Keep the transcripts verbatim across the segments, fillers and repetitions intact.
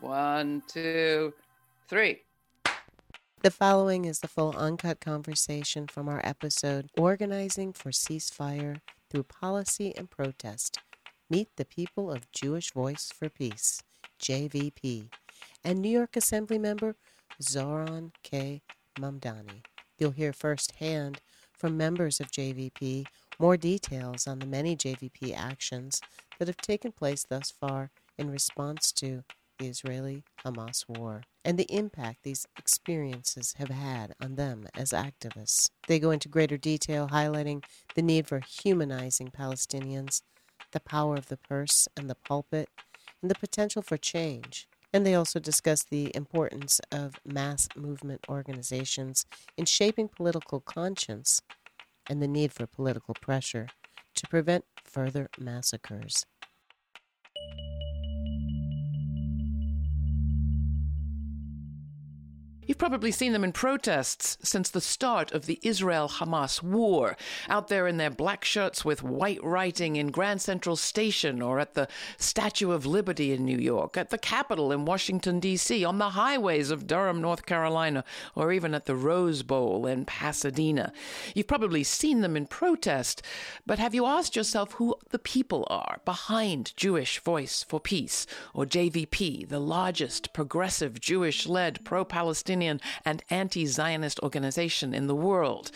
One, two, three. The following is the full uncut conversation from our episode, Organizing for Ceasefire Through Policy and Protest. Meet the people of Jewish Voice for Peace, J V P, and New York Assembly member Zohran K. Mamdani. You'll hear firsthand from members of J V P more details on the many J V P actions that have taken place thus far in response to the Israeli-Hamas war, and the impact these experiences have had on them as activists. They go into greater detail, highlighting the need for humanizing Palestinians, the power of the purse and the pulpit, and the potential for change. And they also discuss the importance of mass movement organizations in shaping political conscience and the need for political pressure to prevent further massacres. You've probably seen them in protests since the start of the Israel-Hamas war, out there in their black shirts with white writing in Grand Central Station or at the Statue of Liberty in New York, at the Capitol in Washington, D C, on the highways of Durham, North Carolina, or even at the Rose Bowl in Pasadena. You've probably seen them in protest, but have you asked yourself who the people are behind Jewish Voice for Peace, or J V P, the largest progressive Jewish-led pro-Palestinian and anti-Zionist organization in the world?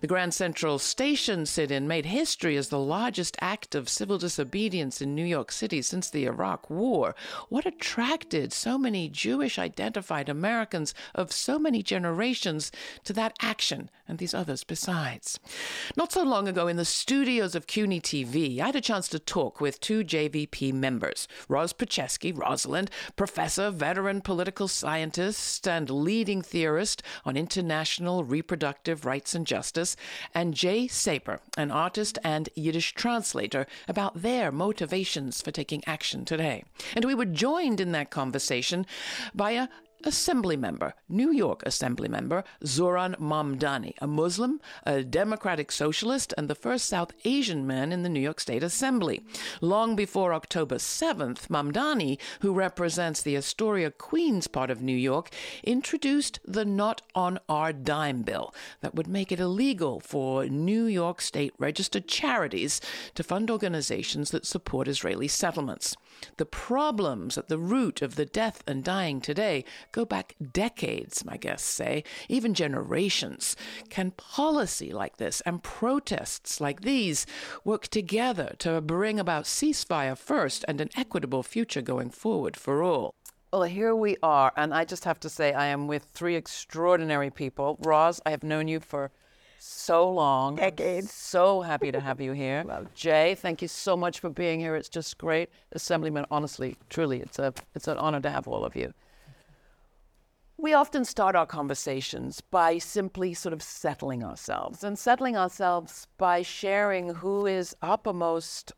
The Grand Central Station sit-in made history as the largest act of civil disobedience in New York City since the Iraq War. What attracted so many Jewish-identified Americans of so many generations to that action and these others besides? Not so long ago, in the studios of C U N Y T V, I had a chance to talk with two J V P members, Roz Petchesky, Rosalind, professor, veteran political scientist, and leader leading theorist on international reproductive rights and justice, and Jay Saper, an artist and Yiddish translator, about their motivations for taking action today. And we were joined in that conversation by a Assembly member, New York Assembly member Zohran Mamdani, a Muslim, a democratic socialist, and the first South Asian man in the New York State Assembly. Long before October seventh, Mamdani, who represents the Astoria, Queens part of New York, introduced the Not On Our Dime bill that would make it illegal for New York State registered charities to fund organizations that support Israeli settlements. The problems at the root of the death and dying today go back decades, my guests say, even generations. Can policy like this and protests like these work together to bring about ceasefire first and an equitable future going forward for all? Well, here we are, and I just have to say I am with three extraordinary people. Roz, I have known you for so long. Decades. I'm so happy to have you here. Well, Jay, thank you so much for being here. It's just great. Assemblyman, honestly, truly, it's a it's an honor to have all of you. We often start our conversations by simply sort of settling ourselves, and settling ourselves by sharing who is uppermost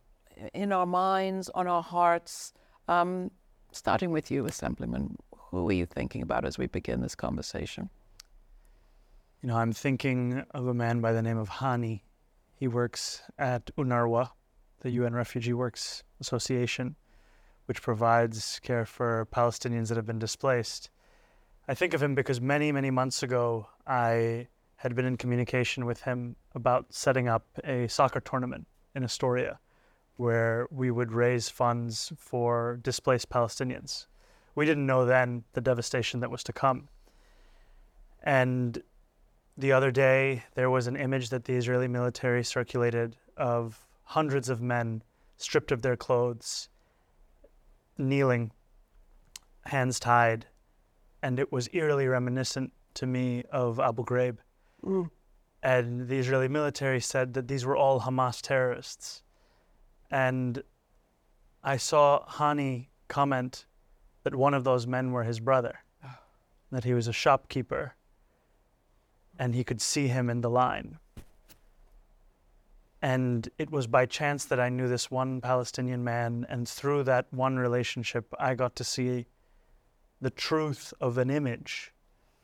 in our minds, on our hearts. Um, starting with you, Assemblyman, who are you thinking about as we begin this conversation? You know, I'm thinking of a man by the name of Hani. He works at UNRWA, the U N Refugee Works Association, which provides care for Palestinians that have been displaced. I think of him because many, many months ago, I had been in communication with him about setting up a soccer tournament in Astoria where we would raise funds for displaced Palestinians. We didn't know then the devastation that was to come. And the other day, there was an image that the Israeli military circulated of hundreds of men stripped of their clothes, kneeling, hands tied. And it was eerily reminiscent to me of Abu Ghraib. Mm. And the Israeli military said that these were all Hamas terrorists. And I saw Hani comment that one of those men were his brother, that he was a shopkeeper, and he could see him in the line. And it was by chance that I knew this one Palestinian man, and through that one relationship, I got to see the truth of an image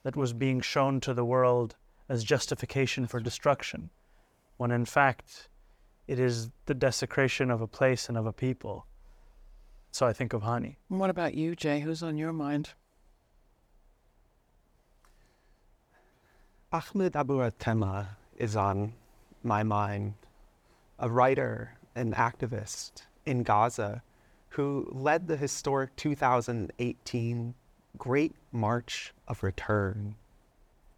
that was being shown to the world as justification for destruction, when in fact it is the desecration of a place and of a people. So I think of Hani. What about you, Jay? Who's on your mind? Ahmed Abu Artema is on my mind, a writer, an activist in Gaza who led the historic two thousand eighteen Great March of Return,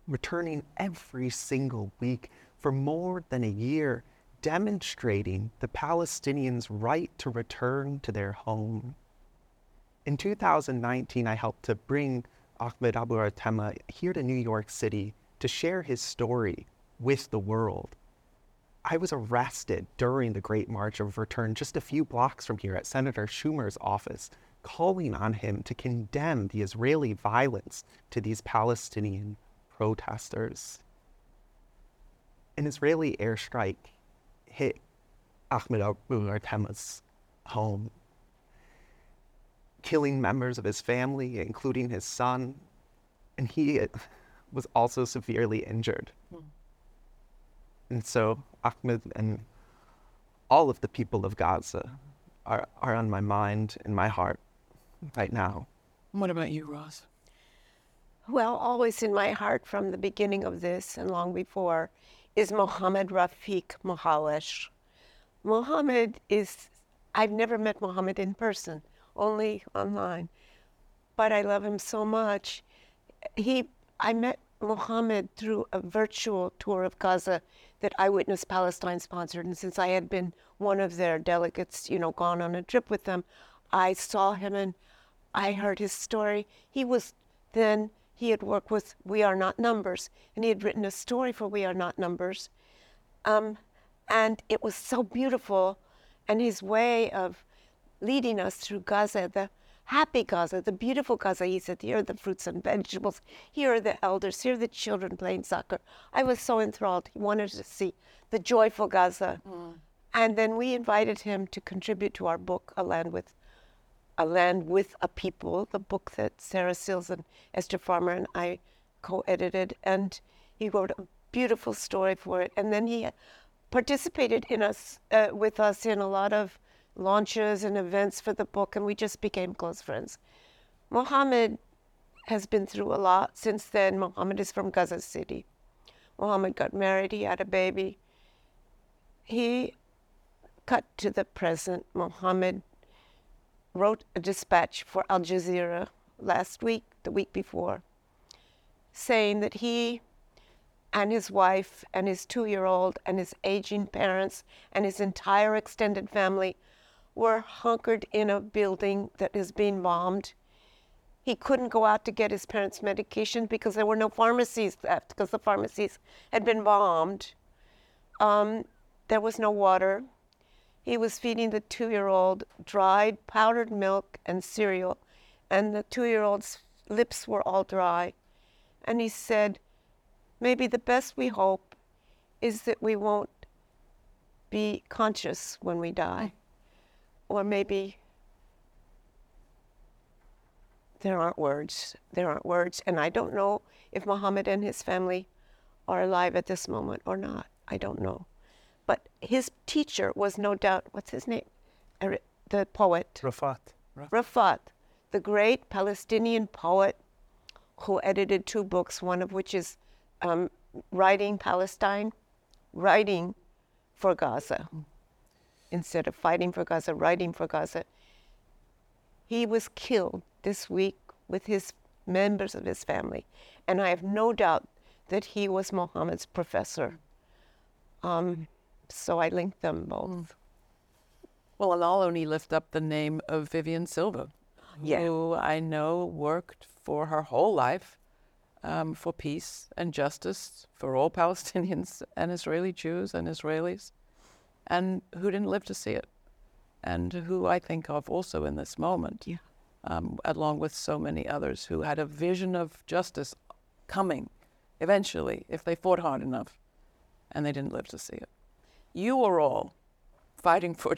returning every single week for more than a year, demonstrating the Palestinians' right to return to their home. In two thousand nineteen, I helped to bring Ahmed Abu Artema here to New York City to share his story with the world. I was arrested during the Great March of Return just a few blocks from here at Senator Schumer's office, calling on him to condemn the Israeli violence to these Palestinian protesters. An Israeli airstrike hit Ahmed Abu Artema's home, killing members of his family, including his son, and he was also severely injured. Mm. And so Ahmed and all of the people of Gaza are, are on my mind and my heart right now. What about you, Roz? Well, always in my heart from the beginning of this and long before is Mohammed Rafiq Mohawesh. Mohammed is, I've never met Mohammed in person, only online, but I love him so much. He I met Mohammed through a virtual tour of Gaza that Eyewitness Palestine sponsored. And since I had been one of their delegates, you know, gone on a trip with them, I saw him and I heard his story. He was then, he had worked with We Are Not Numbers, and he had written a story for We Are Not Numbers. Um, and it was so beautiful. And his way of leading us through Gaza, the happy Gaza, the beautiful Gaza. He said, here are the fruits and vegetables. Here are the elders. Here are the children playing soccer. I was so enthralled. He wanted to see the joyful Gaza. Mm. And then we invited him to contribute to our book, A Land with a, Land with a People, the book that Sarah Sills and Esther Farmer and I co-edited. And he wrote a beautiful story for it. And then he participated in us uh, with us in a lot of launches and events for the book, and we just became close friends. Mohammed has been through a lot since then. Mohammed is from Gaza City. Mohammed got married, he had a baby. He cut to the present. Mohammed wrote a dispatch for Al Jazeera last week, the week before, saying that he and his wife and his two-year-old and his aging parents and his entire extended family were hunkered in a building that is being bombed. He couldn't go out to get his parents' medication because there were no pharmacies left because the pharmacies had been bombed. Um, there was no water. He was feeding the two-year-old dried powdered milk and cereal, and the two-year-old's lips were all dry. And he said, maybe the best we hope is that we won't be conscious when we die. Or maybe there aren't words, there aren't words. And I don't know if Mohammed and his family are alive at this moment or not. I don't know. But his teacher was no doubt, what's his name? The poet. Rafat. Rafat, the great Palestinian poet who edited two books, one of which is um, Writing Palestine, Writing for Gaza. Mm. Instead of fighting for Gaza, writing for Gaza. He was killed this week with his members of his family. And I have no doubt that he was Mohammed's professor. Um, so I linked them both. Well, and I'll only lift up the name of Vivian Silver, yeah. who I know worked for her whole life um, for peace and justice for all Palestinians and Israeli Jews and Israelis, and who didn't live to see it, and who I think of also in this moment, yeah. um, along with so many others who had a vision of justice coming eventually if they fought hard enough, and they didn't live to see it. You are all fighting for,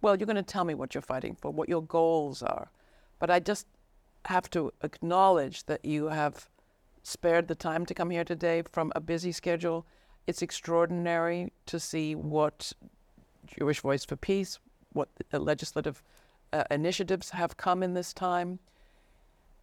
well, you're going to tell me what you're fighting for, what your goals are, but I just have to acknowledge that you have spared the time to come here today from a busy schedule. It's extraordinary to see what Jewish Voice for Peace, what the legislative uh, initiatives have come in this time.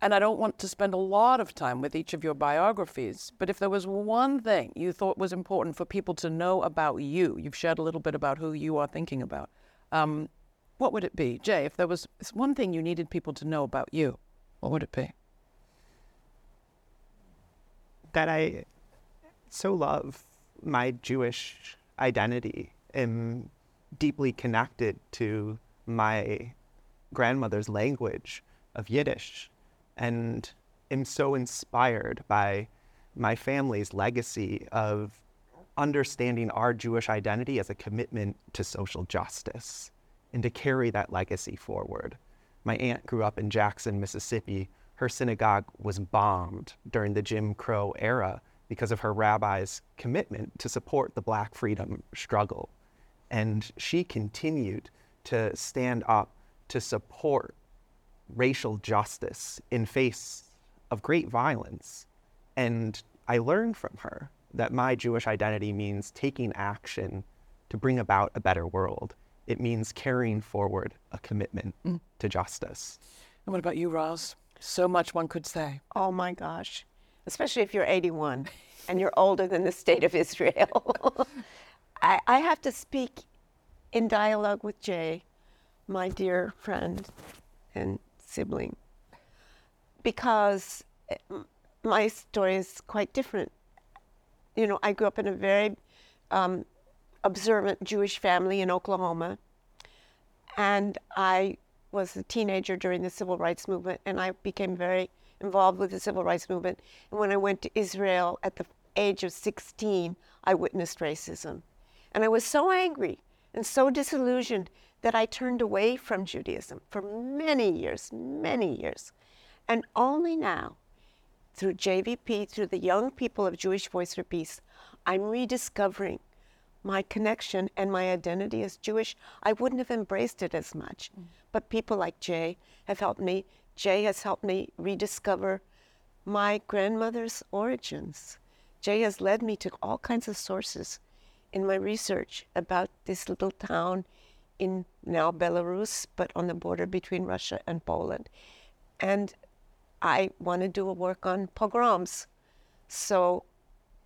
And I don't want to spend a lot of time with each of your biographies, but if there was one thing you thought was important for people to know about you, you've shared a little bit about who you are thinking about, um, what would it be? Jay, if there was one thing you needed people to know about you, what would it be? That I so love my Jewish identity and deeply connected to my grandmother's language of Yiddish, and am so inspired by my family's legacy of understanding our Jewish identity as a commitment to social justice and to carry that legacy forward. My aunt grew up in Jackson, Mississippi. Her synagogue was bombed during the Jim Crow era because of her rabbi's commitment to support the Black freedom struggle. And she continued to stand up to support racial justice in face of great violence. And I learned from her that my Jewish identity means taking action to bring about a better world. It means carrying forward a commitment mm. to justice. And what about you, Roz? So much one could say. Oh my gosh, especially if you're eighty-one and you're older than the state of Israel. I, I have to speak in dialogue with Jay, my dear friend and sibling, because my story is quite different. You know, I grew up in a very um, observant Jewish family in Oklahoma, and I was a teenager during the Civil Rights Movement, and I became very involved with the Civil Rights Movement. And when I went to Israel at the age of sixteen, I witnessed racism. And I was so angry and so disillusioned that I turned away from Judaism for many years, many years. And only now, through J V P, through the young people of Jewish Voice for Peace, I'm rediscovering my connection and my identity as Jewish. I wouldn't have embraced it as much, mm. but people like Jay have helped me. Jay has helped me rediscover my grandmother's origins. Jay has led me to all kinds of sources in my research about this little town in now Belarus, but on the border between Russia and Poland. And I want to do a work on pogroms. So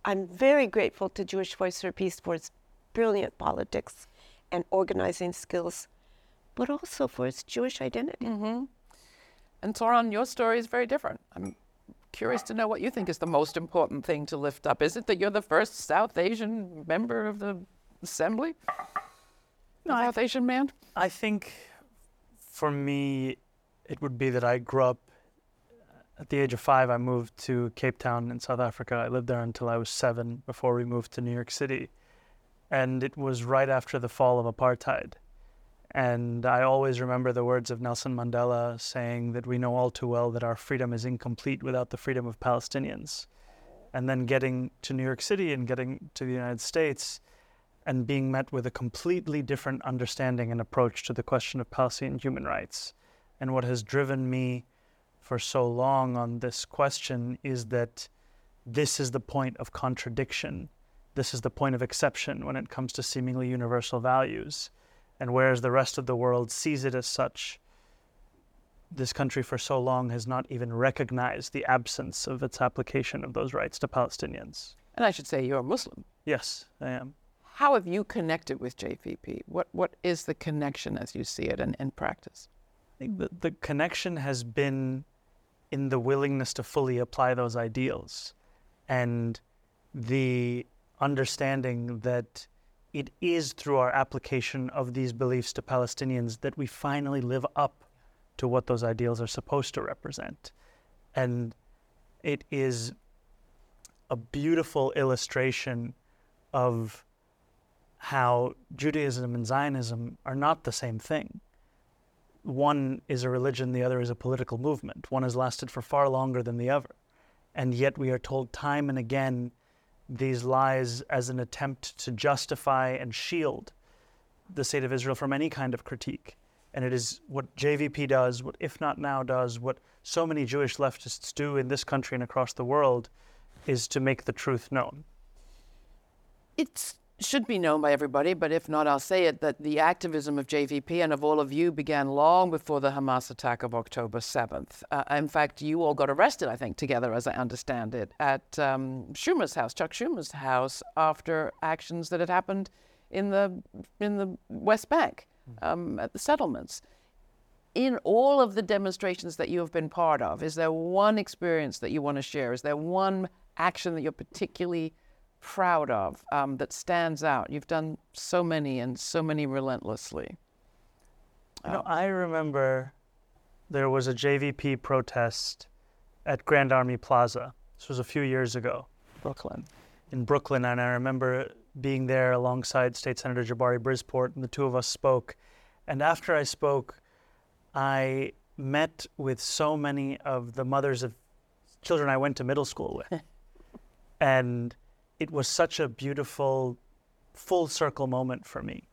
I'm very grateful to Jewish Voice for Peace for its brilliant politics and organizing skills, but also for its Jewish identity. Mm-hmm. And Zohran, your story is very different. I'm curious to know what you think is the most important thing to lift up. Is it that you're the first South Asian member of the Assembly? No, South th- Asian man? I think for me, it would be that I grew up at the age of five. I moved to Cape Town in South Africa. I lived there until I was seven before we moved to New York City. And it was right after the fall of apartheid. And I always remember the words of Nelson Mandela saying that we know all too well that our freedom is incomplete without the freedom of Palestinians. And then getting to New York City and getting to the United States, and being met with a completely different understanding and approach to the question of Palestinian human rights. And what has driven me for so long on this question is that this is the point of contradiction. This is the point of exception when it comes to seemingly universal values. And whereas the rest of the world sees it as such, this country for so long has not even recognized the absence of its application of those rights to Palestinians. And I should say you're a Muslim. Yes, I am. How have you connected with J V P? What What is the connection as you see it in, in practice? I think the, the connection has been in the willingness to fully apply those ideals and the understanding that it is through our application of these beliefs to Palestinians that we finally live up to what those ideals are supposed to represent. And it is a beautiful illustration of how Judaism and Zionism are not the same thing. One is a religion, the other is a political movement. One has lasted for far longer than the other. And yet we are told time and again these lies as an attempt to justify and shield the state of Israel from any kind of critique. And it is what J V P does, what If Not Now does, what so many Jewish leftists do in this country and across the world, is to make the truth known. It's should be known by everybody, but if not, I'll say it, that the activism of J V P and of all of you began long before the Hamas attack of October seventh. Uh, in fact, you all got arrested, I think, together, as I understand it, at um, Schumer's house, Chuck Schumer's house, after actions that had happened in the, in the West Bank, um, at the settlements. In all of the demonstrations that you have been part of, is there one experience that you want to share? Is there one action that you're particularly proud of, um, that stands out? You've done so many and so many relentlessly. You know, I remember there was a J V P protest at Grand Army Plaza. This was a few years ago. Brooklyn. In Brooklyn, and I remember being there alongside State Senator Jabari Brisport, and the two of us spoke. And after I spoke, I met with so many of the mothers of children I went to middle school with. And it was such a beautiful full circle moment for me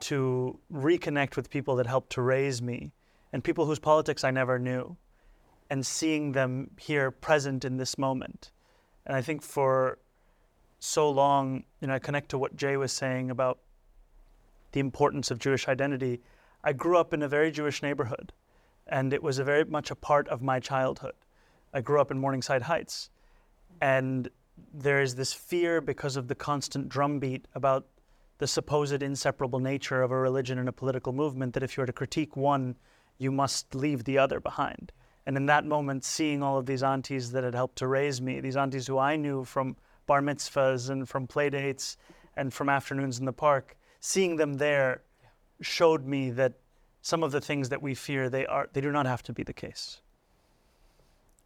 to reconnect with people that helped to raise me and people whose politics I never knew, and seeing them here present in this moment. And I think for so long, you know, I connect to what Jay was saying about the importance of Jewish identity. I grew up in a very Jewish neighborhood, and it was a very much a part of my childhood. I grew up in Morningside Heights, and there is this fear because of the constant drumbeat about the supposed inseparable nature of a religion and a political movement, that if you were to critique one, you must leave the other behind. And in that moment, seeing all of these aunties that had helped to raise me, these aunties who I knew from bar mitzvahs and from play dates and from afternoons in the park, seeing them there showed me that some of the things that we fear, they are they do not have to be the case.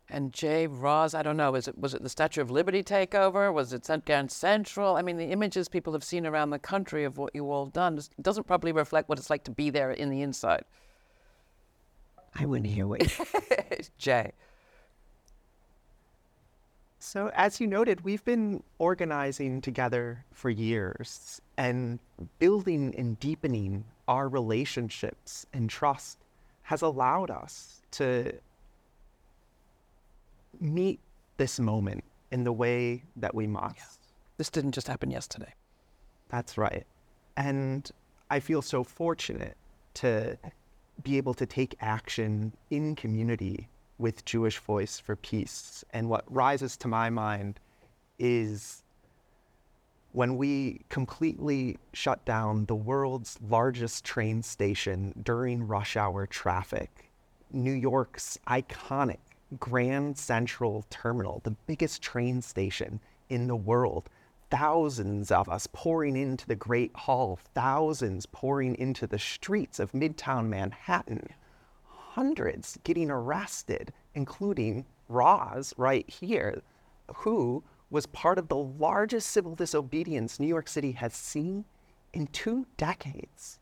And Jay, Roz, I don't know, is it, was it the Statue of Liberty takeover? Was it Grand Central? I mean, the images people have seen around the country of what you all done doesn't probably reflect what it's like to be there in the inside. I wouldn't hear what you... Jay. So as you noted, we've been organizing together for years and building and deepening our relationships and trust has allowed us to meet this moment in the way that we must. Yeah. This didn't just happen yesterday. That's right. And I feel so fortunate to be able to take action in community with Jewish Voice for Peace. And what rises to my mind is when we completely shut down the world's largest train station during rush hour traffic, New York's iconic Grand Central Terminal, the biggest train station in the world. Thousands of us pouring into the Great Hall, thousands pouring into the streets of Midtown Manhattan, hundreds getting arrested, including Roz right here, who was part of the largest civil disobedience New York City has seen in two decades.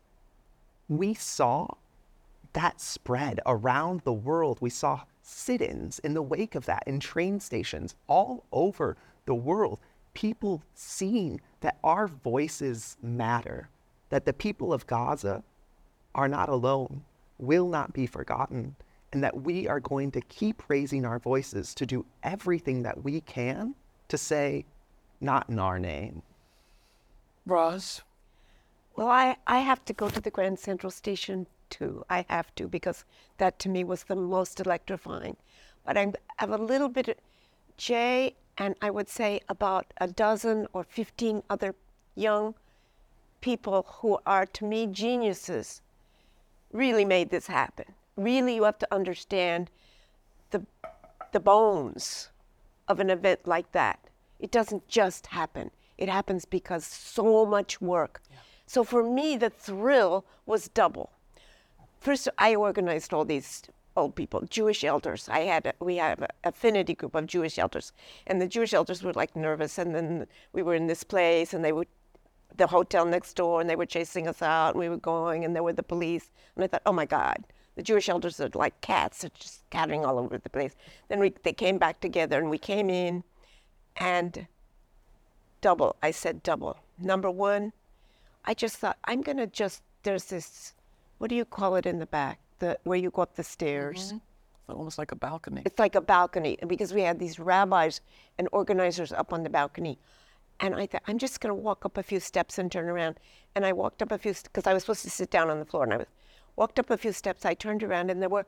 We saw that spread around the world. We saw sit-ins in the wake of that, in train stations all over the world, people seeing that our voices matter, that the people of Gaza are not alone, will not be forgotten, and that we are going to keep raising our voices to do everything that we can to say, not in our name. Roz? Well, I, I have to go to the Grand Central Station too. I have to, because that to me was the most electrifying. But I'm, I'm a little bit, Jay, and I would say about a dozen or fifteen other young people who are, to me, geniuses, really made this happen. Really, you have to understand the, the bones of an event like that. It doesn't just happen. It happens because so much work. Yeah. So for me, the thrill was double. First, I organized all these old people, Jewish elders. I had a, we had an affinity group of Jewish elders, and the Jewish elders were like nervous. And then we were in this place, and they would, the hotel next door, and they were chasing us out. And we were going, and there were the police. And I thought, oh my God, the Jewish elders are like cats, they're just scattering all over the place. Then we they came back together, and we came in, and double. I said double. Number one, I just thought I'm gonna just there's this. What do you call it in the back, the where you go up the stairs? Mm-hmm. It's almost like a balcony. It's like a balcony, because we had these rabbis and organizers up on the balcony. And I thought, I'm just going to walk up a few steps and turn around. And I walked up a few, because st- I was supposed to sit down on the floor, and I was, walked up a few steps, I turned around, and there were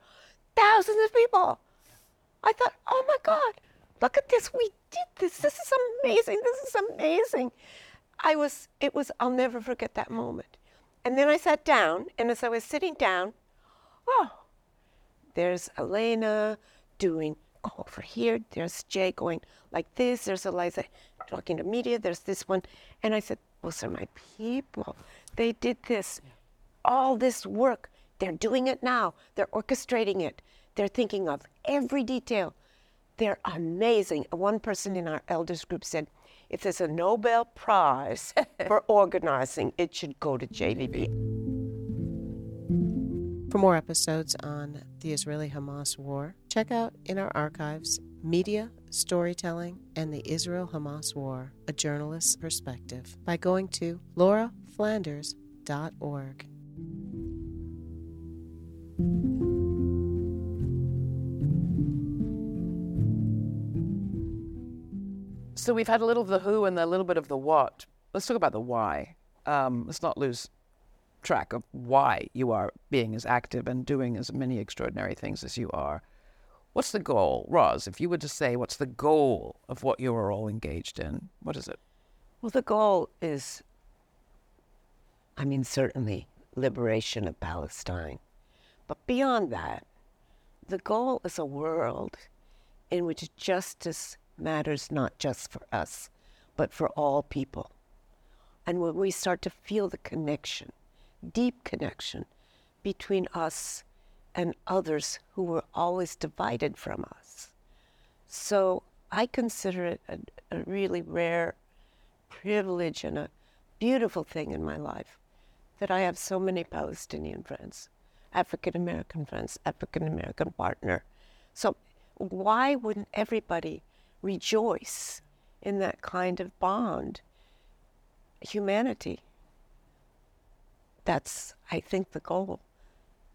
thousands of people. I thought, oh my God, look at this, we did this, this is amazing, this is amazing. I was, it was, I'll never forget that moment. And then I sat down, and as I was sitting down, oh, there's Elena doing, oh, over here, there's Jay going like this, there's Eliza talking to media, there's this one. And I said, those are my people. They did this, all this work. They're doing it now. They're orchestrating it. They're thinking of every detail. They're amazing. One person in our elders group said, if there's a Nobel Prize for organizing, it should go to J V B. For more episodes on the Israeli-Hamas war, check out in our archives Media, Storytelling, and the Israel-Hamas War, A Journalist's Perspective, by going to laura flanders dot org. So we've had a little of the who and a little bit of the what. Let's talk about the why. Um, let's not lose track of why you are being as active and doing as many extraordinary things as you are. What's the goal, Roz? If you were to say, what's the goal of what you are all engaged in? What is it? Well, the goal is, I mean, certainly liberation of Palestine. But beyond that, the goal is a world in which justice matters not just for us, but for all people. And when we start to feel the connection, deep connection, between us and others who were always divided from us. So I consider it a, a really rare privilege and a beautiful thing in my life that I have so many Palestinian friends, African-American friends, African-American partner. So why wouldn't everybody rejoice in that kind of bond? Humanity. That's, I think, the goal.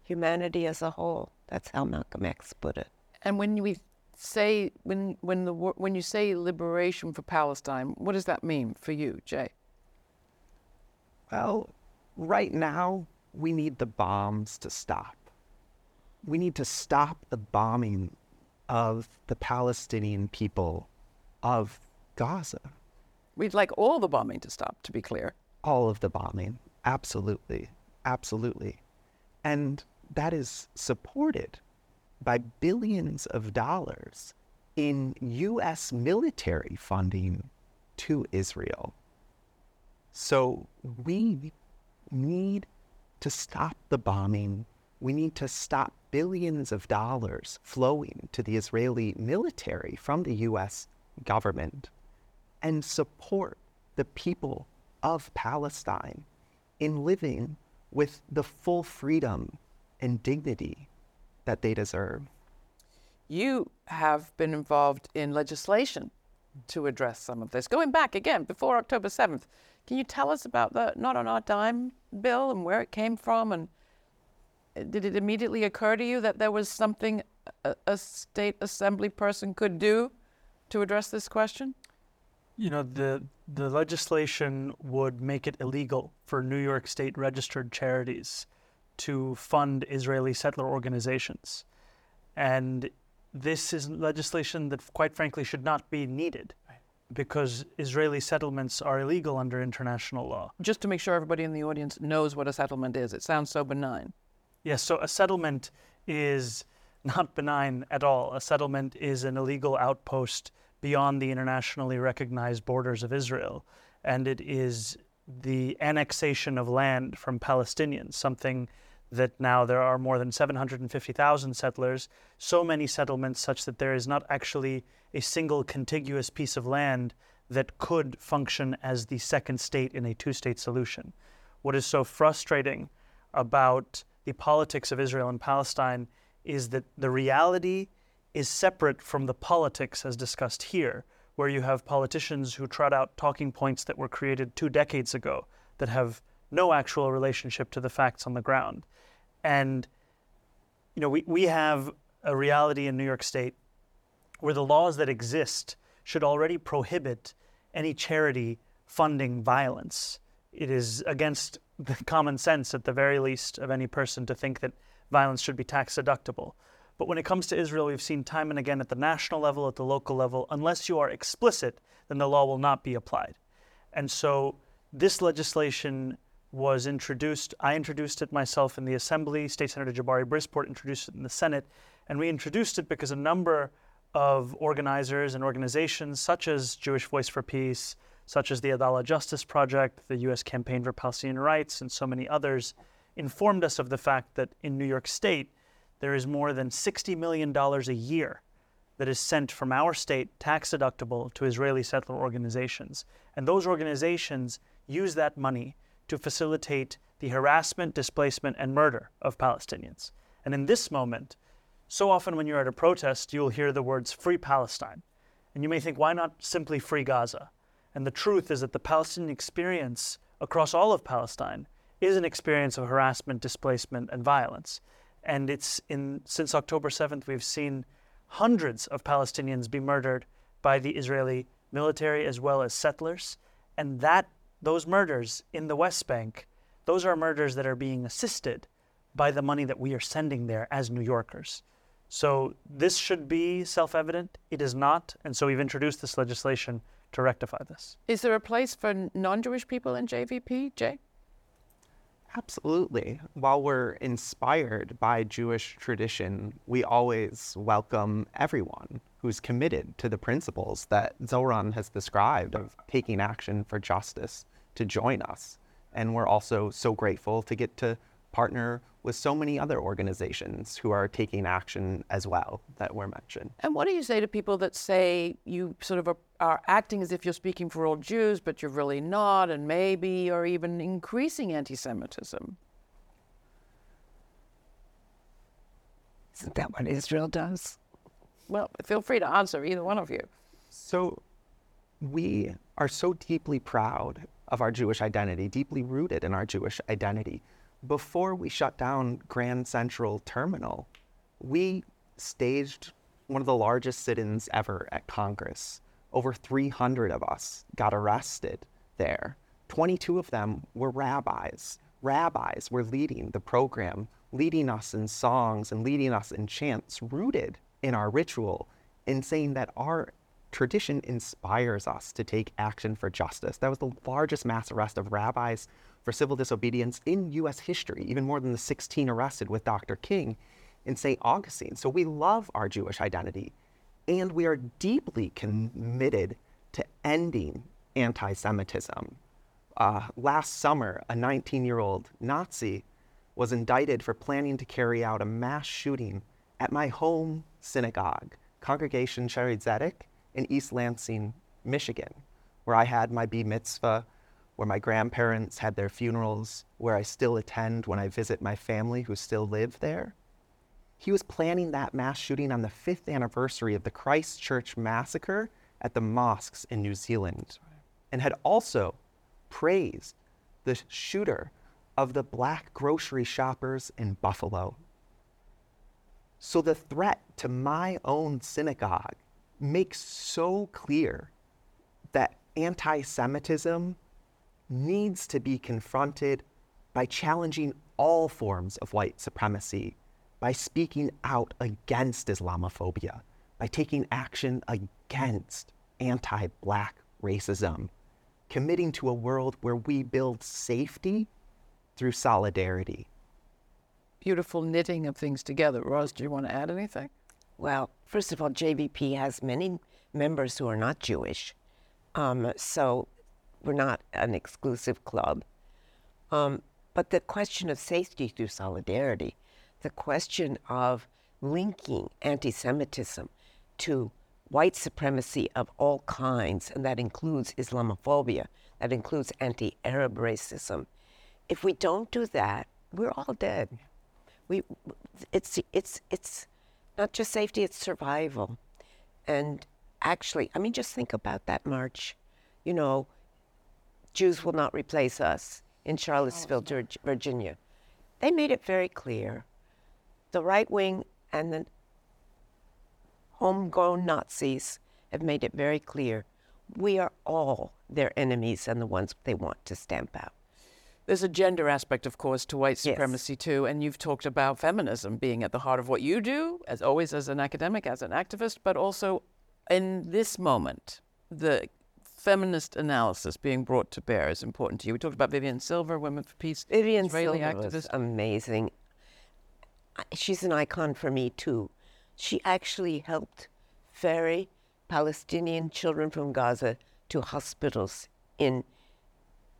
Humanity as a whole. That's how Malcolm X put it. And when we say, when when the when you say liberation for Palestine, what does that mean for you, Jay? Well, right now we need the bombs to stop. We need to stop the bombing of the Palestinian people of Gaza. We'd like all the bombing to stop, to be clear. All of the bombing, absolutely, absolutely. And that is supported by billions of dollars in U S military funding to Israel. So we need to stop the bombing. We need to stop billions of dollars flowing to the Israeli military from the U S government and support the people of Palestine in living with the full freedom and dignity that they deserve. You have been involved in legislation to address some of this. Going back again, before October seventh, can you tell us about the Not On Our Dime bill and where it came from, and did it immediately occur to you that there was something a, a state assembly person could do to address this question? You know, the the legislation would make it illegal for New York State registered charities to fund Israeli settler organizations. And this is legislation that, quite frankly, should not be needed, because Israeli settlements are illegal under international law. Just to make sure everybody in the audience knows what a settlement is. It sounds so benign. Yes, so a settlement is not benign at all. A settlement is an illegal outpost beyond the internationally recognized borders of Israel, and it is the annexation of land from Palestinians, something that now there are more than seven hundred fifty thousand settlers, so many settlements such that there is not actually a single contiguous piece of land that could function as the second state in a two-state solution. What is so frustrating about the politics of Israel and Palestine is that the reality is separate from the politics as discussed here, where you have politicians who trot out talking points that were created two decades ago that have no actual relationship to the facts on the ground. And, you know, we, we have a reality in New York State where the laws that exist should already prohibit any charity funding violence. It is against the common sense, at the very least, of any person to think that violence should be tax deductible. But when it comes to Israel, we've seen time and again at the national level, at the local level, unless you are explicit, then the law will not be applied. And so this legislation was introduced. I introduced it myself in the Assembly. State Senator Jabari Brisport introduced it in the Senate. And we introduced it because a number of organizers and organizations, such as Jewish Voice for Peace, such as the Adalah Justice Project, the U S Campaign for Palestinian Rights, and so many others, informed us of the fact that in New York State, there is more than sixty million dollars a year that is sent from our state, tax-deductible, to Israeli settler organizations. And those organizations use that money to facilitate the harassment, displacement, and murder of Palestinians. And in this moment, so often when you're at a protest, you'll hear the words, "Free Palestine." And you may think, why not simply free Gaza? And the truth is that the Palestinian experience across all of Palestine is an experience of harassment, displacement, and violence. And it's in since October seventh, we've seen hundreds of Palestinians be murdered by the Israeli military as well as settlers. And that those murders in the West Bank, those are murders that are being assisted by the money that we are sending there as New Yorkers. So this should be self-evident. It is not. And so we've introduced this legislation to rectify this. Is there a place for non-Jewish people in J V P, Jay? Absolutely. While we're inspired by Jewish tradition, we always welcome everyone who's committed to the principles that Zohran has described of taking action for justice to join us. And we're also so grateful to get to partner with so many other organizations who are taking action as well that were mentioned. And what do you say to people that say you sort of are, are acting as if you're speaking for all Jews, but you're really not, and maybe you're even increasing anti-Semitism? Isn't that what Israel does? Well, feel free to answer, either one of you. So we are so deeply proud of our Jewish identity, deeply rooted in our Jewish identity. Before we shut down Grand Central Terminal, we staged one of the largest sit-ins ever at Congress. Over three hundred of us got arrested there. twenty-two of them were rabbis. Rabbis were leading the program, leading us in songs and leading us in chants, rooted in our ritual, in saying that our tradition inspires us to take action for justice. That was the largest mass arrest of rabbis for civil disobedience in U S history, even more than the sixteen arrested with Doctor King in Saint Augustine. So we love our Jewish identity, and we are deeply committed to ending anti-Semitism. Uh, last summer, a nineteen-year-old Nazi was indicted for planning to carry out a mass shooting at my home synagogue, Congregation Shari Tzedek in East Lansing, Michigan, where I had my bar mitzvah, where my grandparents had their funerals, where I still attend when I visit my family who still live there. He was planning that mass shooting on the fifth anniversary of the Christchurch massacre at the mosques in New Zealand, and had also praised the shooter of the black grocery shoppers in Buffalo. So the threat to my own synagogue makes so clear that anti-Semitism needs to be confronted by challenging all forms of white supremacy, by speaking out against Islamophobia, by taking action against anti-Black racism, committing to a world where we build safety through solidarity. Beautiful knitting of things together. Ros, do you want to add anything? Well, first of all, J V P has many members who are not Jewish, um, so we're not an exclusive club. Um, but the question of safety through solidarity, the question of linking anti-Semitism to white supremacy of all kinds, and that includes Islamophobia, that includes anti-Arab racism. If we don't do that, we're all dead. We, it's it's it's not just safety, it's survival. And actually, I mean, just think about that march. You know, Jews will not replace us in Charlottesville, Virginia. They made it very clear. The right wing and the homegrown Nazis have made it very clear we are all their enemies and the ones they want to stamp out. There's a gender aspect, of course, to white supremacy, yes. too, and you've talked about feminism being at the heart of what you do, as always, as an academic, as an activist, but also in this moment, the feminist analysis being brought to bear is important to you. We talked about Vivian Silver, Women for Peace, Vivian Israeli Silver activist. Was amazing. She's an icon for me, too. She actually helped ferry Palestinian children from Gaza to hospitals in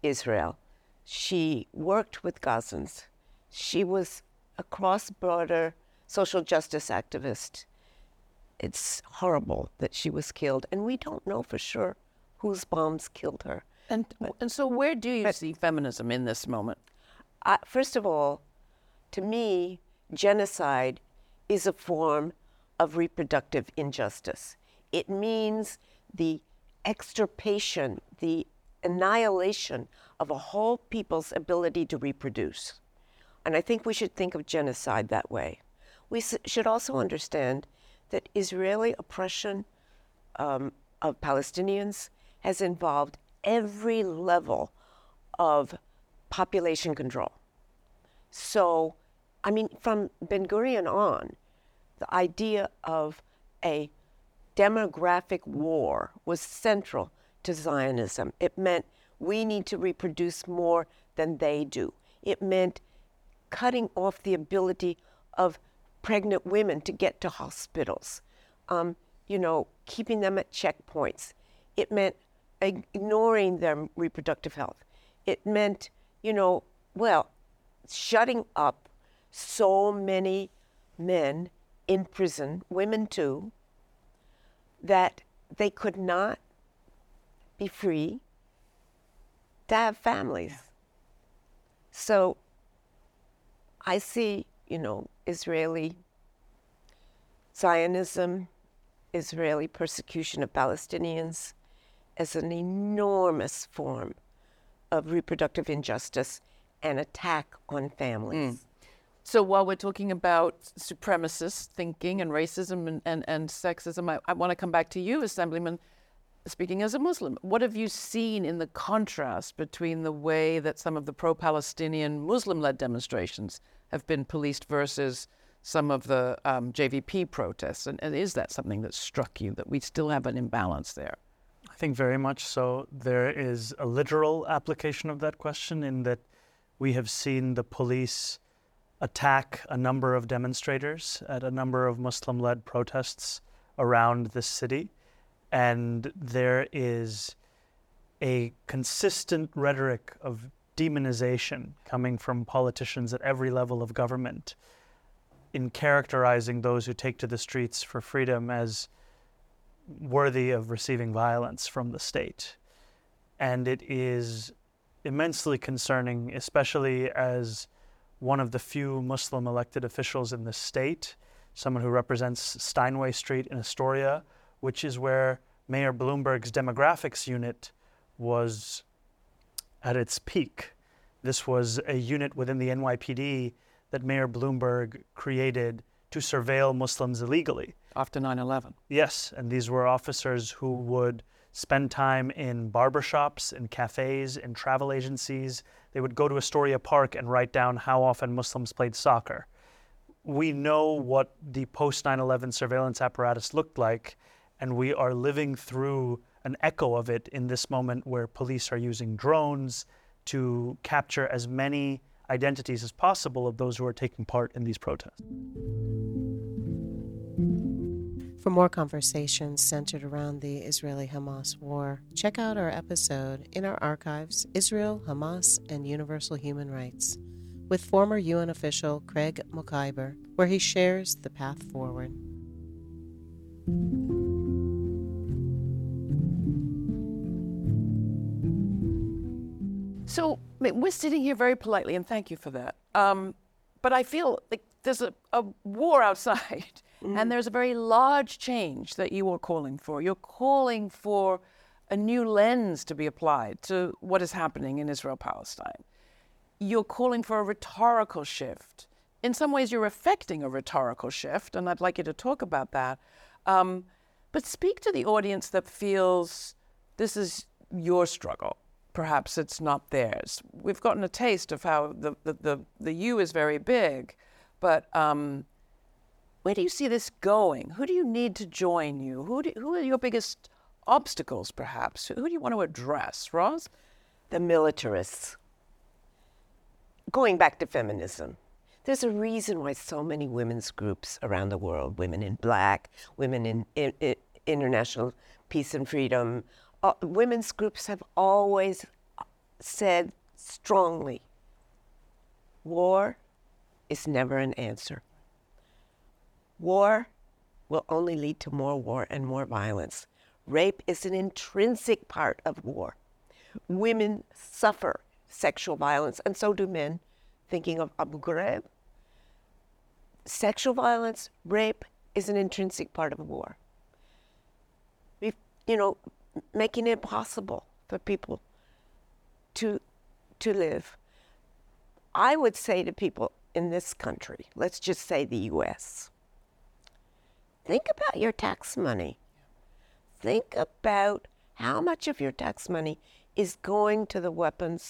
Israel. She worked with Gazans. She was a cross-border social justice activist. It's horrible that she was killed, and we don't know for sure whose bombs killed her. And but, and so where do you but, see feminism in this moment? Uh, first of all, to me, genocide is a form of reproductive injustice. It means the extirpation, the annihilation of a whole people's ability to reproduce. And I think we should think of genocide that way. We s- should also understand that Israeli oppression um, of Palestinians has involved every level of population control. So, I mean, from Ben-Gurion on, the idea of a demographic war was central to Zionism. It meant we need to reproduce more than they do. It meant cutting off the ability of pregnant women to get to hospitals, um, you know, keeping them at checkpoints. It meant ignoring their reproductive health. It meant, you know, well, shutting up so many men in prison, women too, that they could not be free to have families. Yeah. So I see, you know, Israeli Zionism, Israeli persecution of Palestinians as an enormous form of reproductive injustice and attack on families. Mm. So while we're talking about supremacist thinking and racism and, and, and sexism, I, I want to come back to you, Assemblyman. Speaking as a Muslim, what have you seen in the contrast between the way that some of the pro-Palestinian Muslim-led demonstrations have been policed versus some of the um, J V P protests? And, and is that something that struck you, that we still have an imbalance there? I think very much so. There is a literal application of that question in that we have seen the police attack a number of demonstrators at a number of Muslim-led protests around this city. And there is a consistent rhetoric of demonization coming from politicians at every level of government in characterizing those who take to the streets for freedom as worthy of receiving violence from the state. And it is immensely concerning, especially as one of the few Muslim elected officials in the state, someone who represents Steinway Street in Astoria, which is where Mayor Bloomberg's demographics unit was at its peak. This was a unit within the N Y P D that Mayor Bloomberg created to surveil Muslims illegally. After nine eleven. Yes, and these were officers who would spend time in barbershops, in cafes, in travel agencies. They would go to Astoria Park and write down how often Muslims played soccer. We know what the post nine eleven surveillance apparatus looked like, and we are living through an echo of it in this moment where police are using drones to capture as many identities as possible of those who are taking part in these protests. For more conversations centered around the Israeli-Hamas war, check out our episode in our archives, Israel, Hamas, and Universal Human Rights, with former U N official Craig McIver, where he shares the path forward. So I mean, we're sitting here very politely, and thank you for that. Um, but I feel like there's a, a war outside, mm-hmm. and there's a very large change that you are calling for. You're calling for a new lens to be applied to what is happening in Israel-Palestine. You're calling for a rhetorical shift. In some ways, you're effecting a rhetorical shift, and I'd like you to talk about that. Um, but speak to the audience that feels this is your struggle. Perhaps it's not theirs. We've gotten a taste of how the the, the, the U is very big, but um, where do you see this going? Who do you need to join you? Who do, who are your biggest obstacles, perhaps? Who do you want to address, Roz? The militarists. Going back to feminism, there's a reason why so many women's groups around the world, women in black, women in, in, in international peace and freedom, Uh, women's groups have always said strongly, war is never an answer. War will only lead to more war and more violence. Rape is an intrinsic part of war. Women suffer sexual violence, and so do men. Thinking of Abu Ghraib, sexual violence, rape is an intrinsic part of war. We've, you know, making it possible for people to to live. I would say to people in this country, let's just say the U S, think about your tax money. Think about how much of your tax money is going to the weapons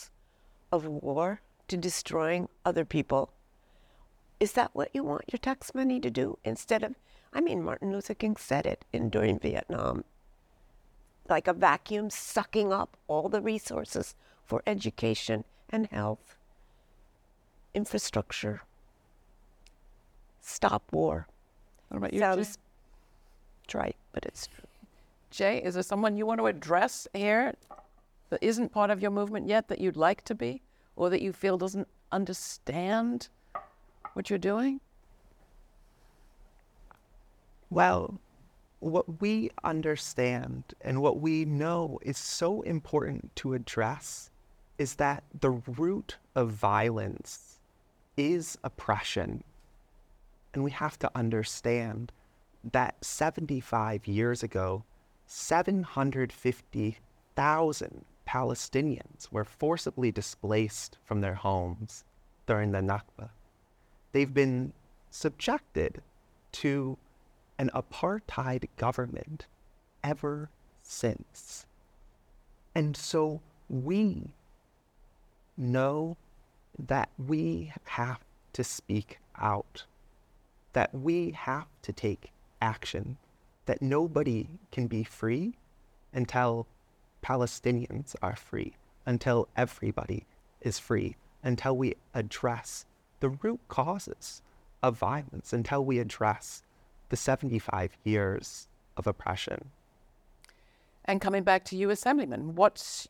of war, to destroying other people. Is that what you want your tax money to do? Instead of, I mean, Martin Luther King said it in during Vietnam, like a vacuum sucking up all the resources for education and health, infrastructure. Stop war. What about you, Sounds Jay? Trite, but it's true. Jay, is there someone you want to address here that isn't part of your movement yet that you'd like to be, or that you feel doesn't understand what you're doing? Well, what we understand and what we know is so important to address is that the root of violence is oppression. And we have to understand that seventy-five years ago, seven hundred fifty thousand Palestinians were forcibly displaced from their homes during the Nakba. They've been subjected to an apartheid government ever since. And so we know that we have to speak out, that we have to take action, that nobody can be free until Palestinians are free, until everybody is free, until we address the root causes of violence, until we address the seventy-five years of oppression. And coming back to you, Assemblyman, what's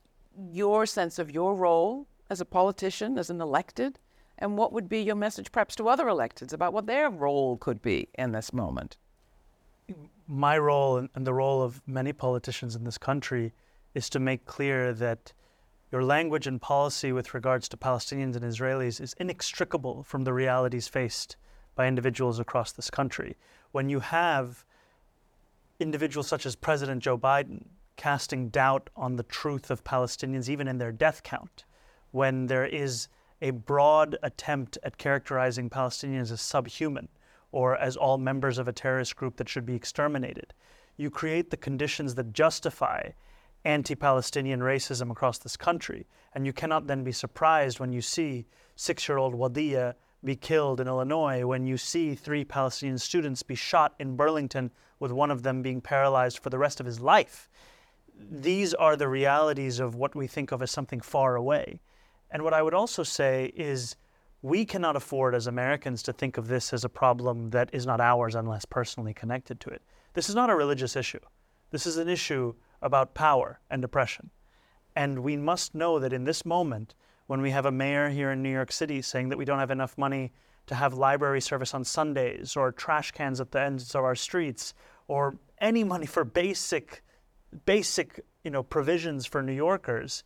your sense of your role as a politician, as an elected, and what would be your message perhaps to other electeds about what their role could be in this moment? My role, and the role of many politicians in this country, is to make clear that your language and policy with regards to Palestinians and Israelis is inextricable from the realities faced by individuals across this country. When you have individuals such as President Joe Biden casting doubt on the truth of Palestinians, even in their death count, when there is a broad attempt at characterizing Palestinians as subhuman or as all members of a terrorist group that should be exterminated, you create the conditions that justify anti-Palestinian racism across this country. And you cannot then be surprised when you see six-year-old Wadiyah be killed in Illinois, when you see three Palestinian students be shot in Burlington, with one of them being paralyzed for the rest of his life. These are the realities of what we think of as something far away. And what I would also say is we cannot afford as Americans to think of this as a problem that is not ours unless personally connected to it. This is not a religious issue. This is an issue about power and oppression. And we must know that in this moment, when we have a mayor here in New York City saying that we don't have enough money to have library service on Sundays, or trash cans at the ends of our streets, or any money for basic, basic, you know, provisions for New Yorkers,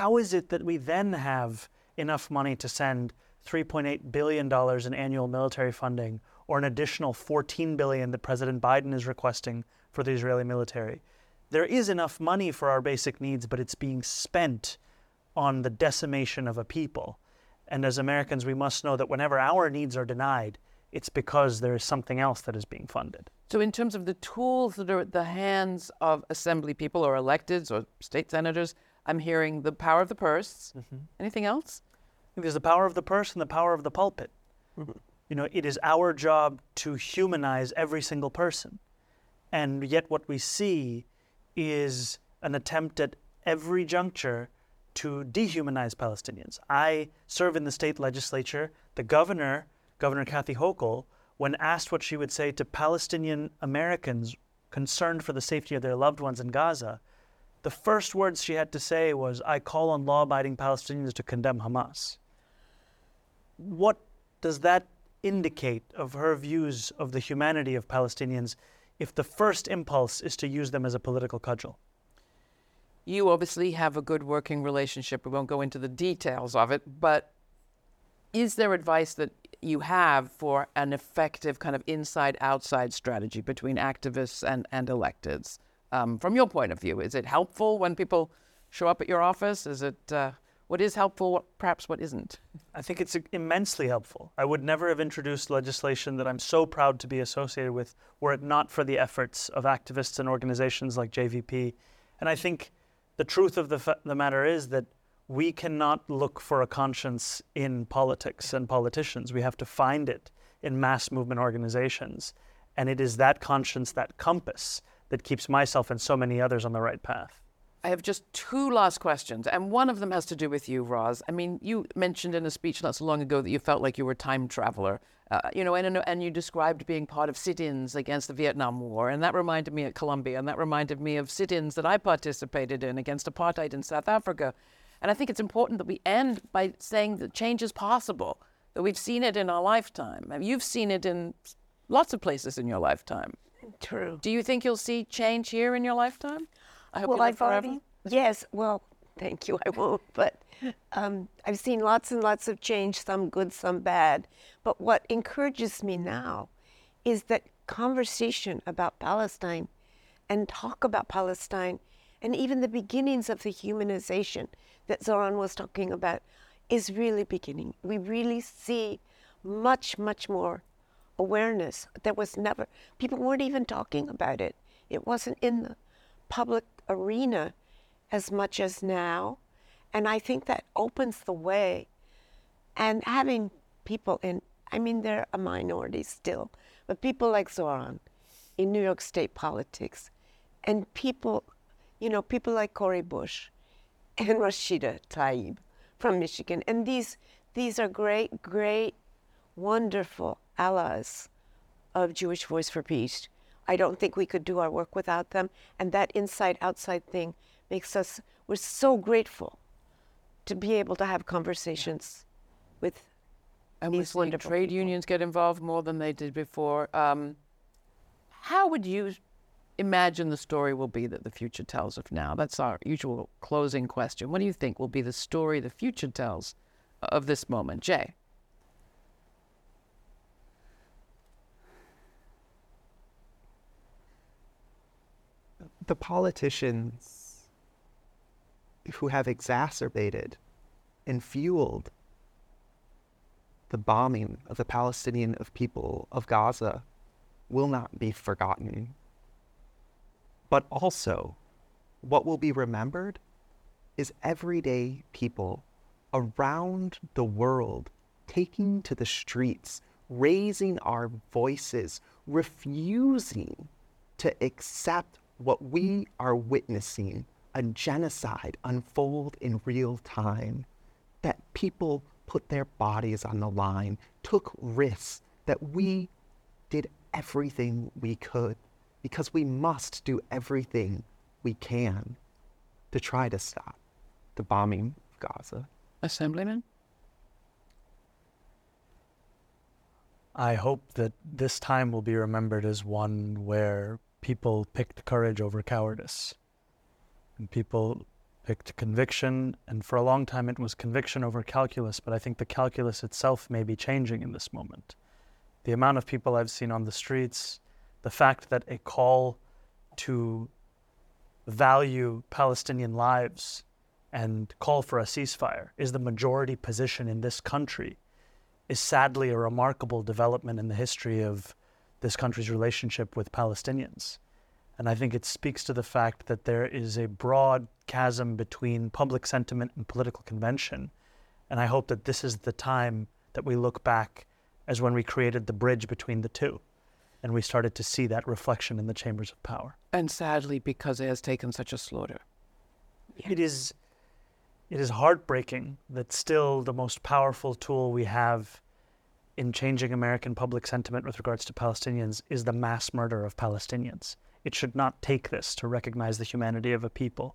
how is it that we then have enough money to send three point eight billion dollars in annual military funding, or an additional fourteen billion dollars that President Biden is requesting for the Israeli military? There is enough money for our basic needs, but it's being spent on the decimation of a people. And as Americans, we must know that whenever our needs are denied, it's because there is something else that is being funded. So in terms of the tools that are at the hands of assembly people or electeds or state senators, I'm hearing the power of the purse. Mm-hmm. Anything else? There's the power of the purse and the power of the pulpit. Mm-hmm. You know, it is our job to humanize every single person. And yet what we see is an attempt at every juncture to dehumanize Palestinians. I serve in the state legislature. The governor, Governor Kathy Hochul, when asked what she would say to Palestinian Americans concerned for the safety of their loved ones in Gaza, the first words she had to say was, I call on law-abiding Palestinians to condemn Hamas. What does that indicate of her views of the humanity of Palestinians if the first impulse is to use them as a political cudgel? You obviously have a good working relationship. We won't go into the details of it, but is there advice that you have for an effective kind of inside-outside strategy between activists and, and electeds? Um, from your point of view, is it helpful when people show up at your office? Is it uh, what is helpful, what, perhaps what isn't? I think it's immensely helpful. I would never have introduced legislation that I'm so proud to be associated with were it not for the efforts of activists and organizations like J V P. And I think the truth of the, fa- the matter is that we cannot look for a conscience in politics and politicians. We have to find it in mass movement organizations. And it is that conscience, that compass, that keeps myself and so many others on the right path. I have just two last questions, and one of them has to do with you, Roz. I mean, you mentioned in a speech not so long ago that you felt like you were a time traveler, uh, you know, and, and you described being part of sit-ins against the Vietnam War, and that reminded me of Colombia, and that reminded me of sit-ins that I participated in against apartheid in South Africa. And I think it's important that we end by saying that change is possible, that we've seen it in our lifetime. I mean, you've seen it in lots of places in your lifetime. True. Do you think you'll see change here in your lifetime? I hope well, you live I've forever. Already, yes, well, thank you, I won't. But um, I've seen lots and lots of change, some good, some bad. But what encourages me now is that conversation about Palestine and talk about Palestine and even the beginnings of the humanization that Zohran was talking about is really beginning. We really see much, much more awareness. There was never, people weren't even talking about it. It wasn't in the public arena as much as now. And I think that opens the way. And having people in, I mean, they're a minority still, but people like Zohran in New York State politics and people, you know, people like Cori Bush and Rashida Tlaib from Michigan. And these, these are great, great, wonderful allies of Jewish Voice for Peace. I don't think we could do our work without them. And that inside-outside thing makes us, we're so grateful to be able to have conversations with and these we're wonderful trade people. Unions get involved more than they did before. Um, how would you imagine the story will be that the future tells of now? That's our usual closing question. What do you think will be the story the future tells of this moment? Jay? The politicians who have exacerbated and fueled the bombing of the Palestinian of people of Gaza will not be forgotten. But also, what will be remembered is everyday people around the world taking to the streets, raising our voices, refusing to accept what we are witnessing, a genocide unfold in real time, that people put their bodies on the line, took risks, that we did everything we could, because we must do everything we can to try to stop the bombing of Gaza. Assemblyman? I hope that this time will be remembered as one where people picked courage over cowardice, and people picked conviction, and for a long time it was conviction over calculus, but I think the calculus itself may be changing in this moment. The amount of people I've seen on the streets, the fact that a call to value Palestinian lives and call for a ceasefire is the majority position in this country is sadly a remarkable development in the history of this country's relationship with Palestinians. And I think it speaks to the fact that there is a broad chasm between public sentiment and political convention. And I hope that this is the time that we look back as when we created the bridge between the two. And we started to see that reflection in the chambers of power. And sadly, because it has taken such a slaughter. Yeah. It is, it is heartbreaking that still the most powerful tool we have in changing American public sentiment with regards to Palestinians is the mass murder of Palestinians. It should not take this to recognize the humanity of a people.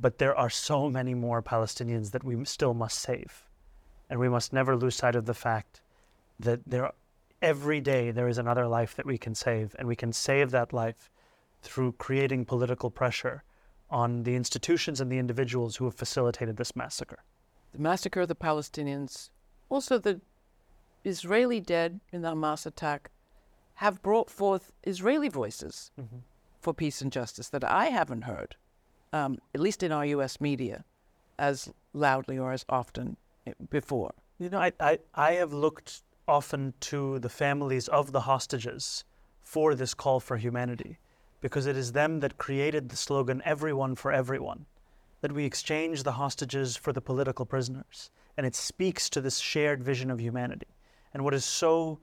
But there are so many more Palestinians that we still must save. And we must never lose sight of the fact that there are, every day there is another life that we can save, and we can save that life through creating political pressure on the institutions and the individuals who have facilitated this massacre. The massacre of the Palestinians, also the Israeli dead in the Hamas attack, have brought forth Israeli voices mm-hmm. for peace and justice that I haven't heard, um, at least in our U S media, as loudly or as often before. You know, I, I, I have looked often to the families of the hostages for this call for humanity, because it is them that created the slogan, everyone for everyone, that we exchange the hostages for the political prisoners. And it speaks to this shared vision of humanity. And what is so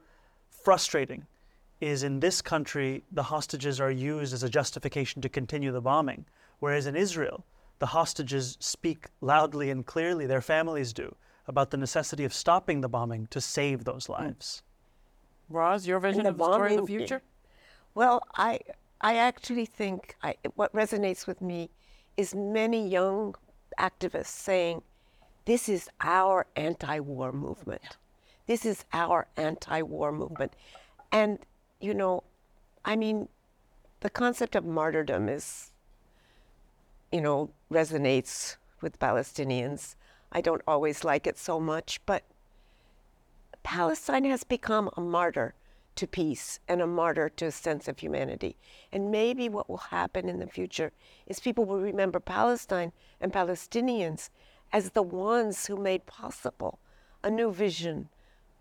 frustrating is in this country, the hostages are used as a justification to continue the bombing, whereas in Israel, the hostages speak loudly and clearly, their families do, about the necessity of stopping the bombing to save those lives. Mm. Roz, your vision of the story of the future? Well, I I actually think I, what resonates with me is many young activists saying, this is our anti-war movement. Yeah. This is our anti-war movement. And, you know, I mean, the concept of martyrdom is, you know, resonates with Palestinians. I don't always like it so much, but Palestine has become a martyr to peace and a martyr to a sense of humanity. And maybe what will happen in the future is people will remember Palestine and Palestinians as the ones who made possible a new vision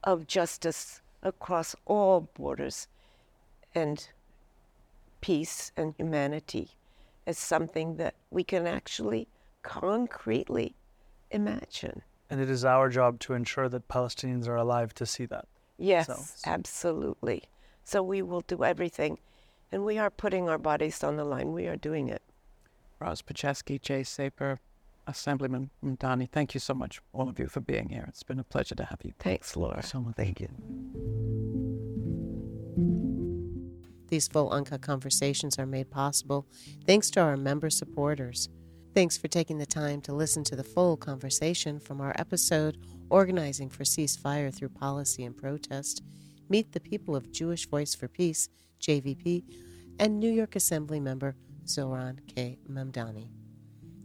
of justice across all borders and peace and humanity as something that we can actually concretely imagine. And it is our job to ensure that Palestinians are alive to see that. Yes, so, so. absolutely. So we will do everything. And we are putting our bodies on the line. We are doing it. Roz Petchesky, Jay Saper, Assemblyman Mamdani, thank you so much, all of you, for being here. It's been a pleasure to have you. Thanks, Laura. So much. Thank you. These full Uncut conversations are made possible thanks to our member supporters. Thanks for taking the time to listen to the full conversation from our episode, Organizing for Ceasefire Through Policy and Protest, Meet the People of Jewish Voice for Peace, J V P, and New York Assembly member Zohran K. Mamdani.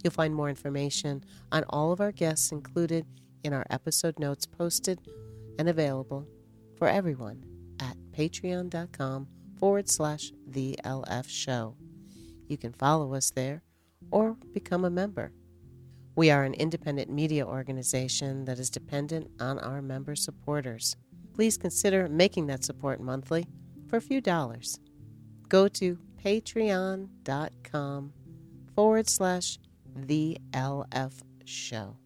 You'll find more information on all of our guests included in our episode notes posted and available for everyone at patreon.com forward slash the LF show. You can follow us there or become a member. We are an independent media organization that is dependent on our member supporters. Please consider making that support monthly for a few dollars. Go to patreon.com forward slash the LF show.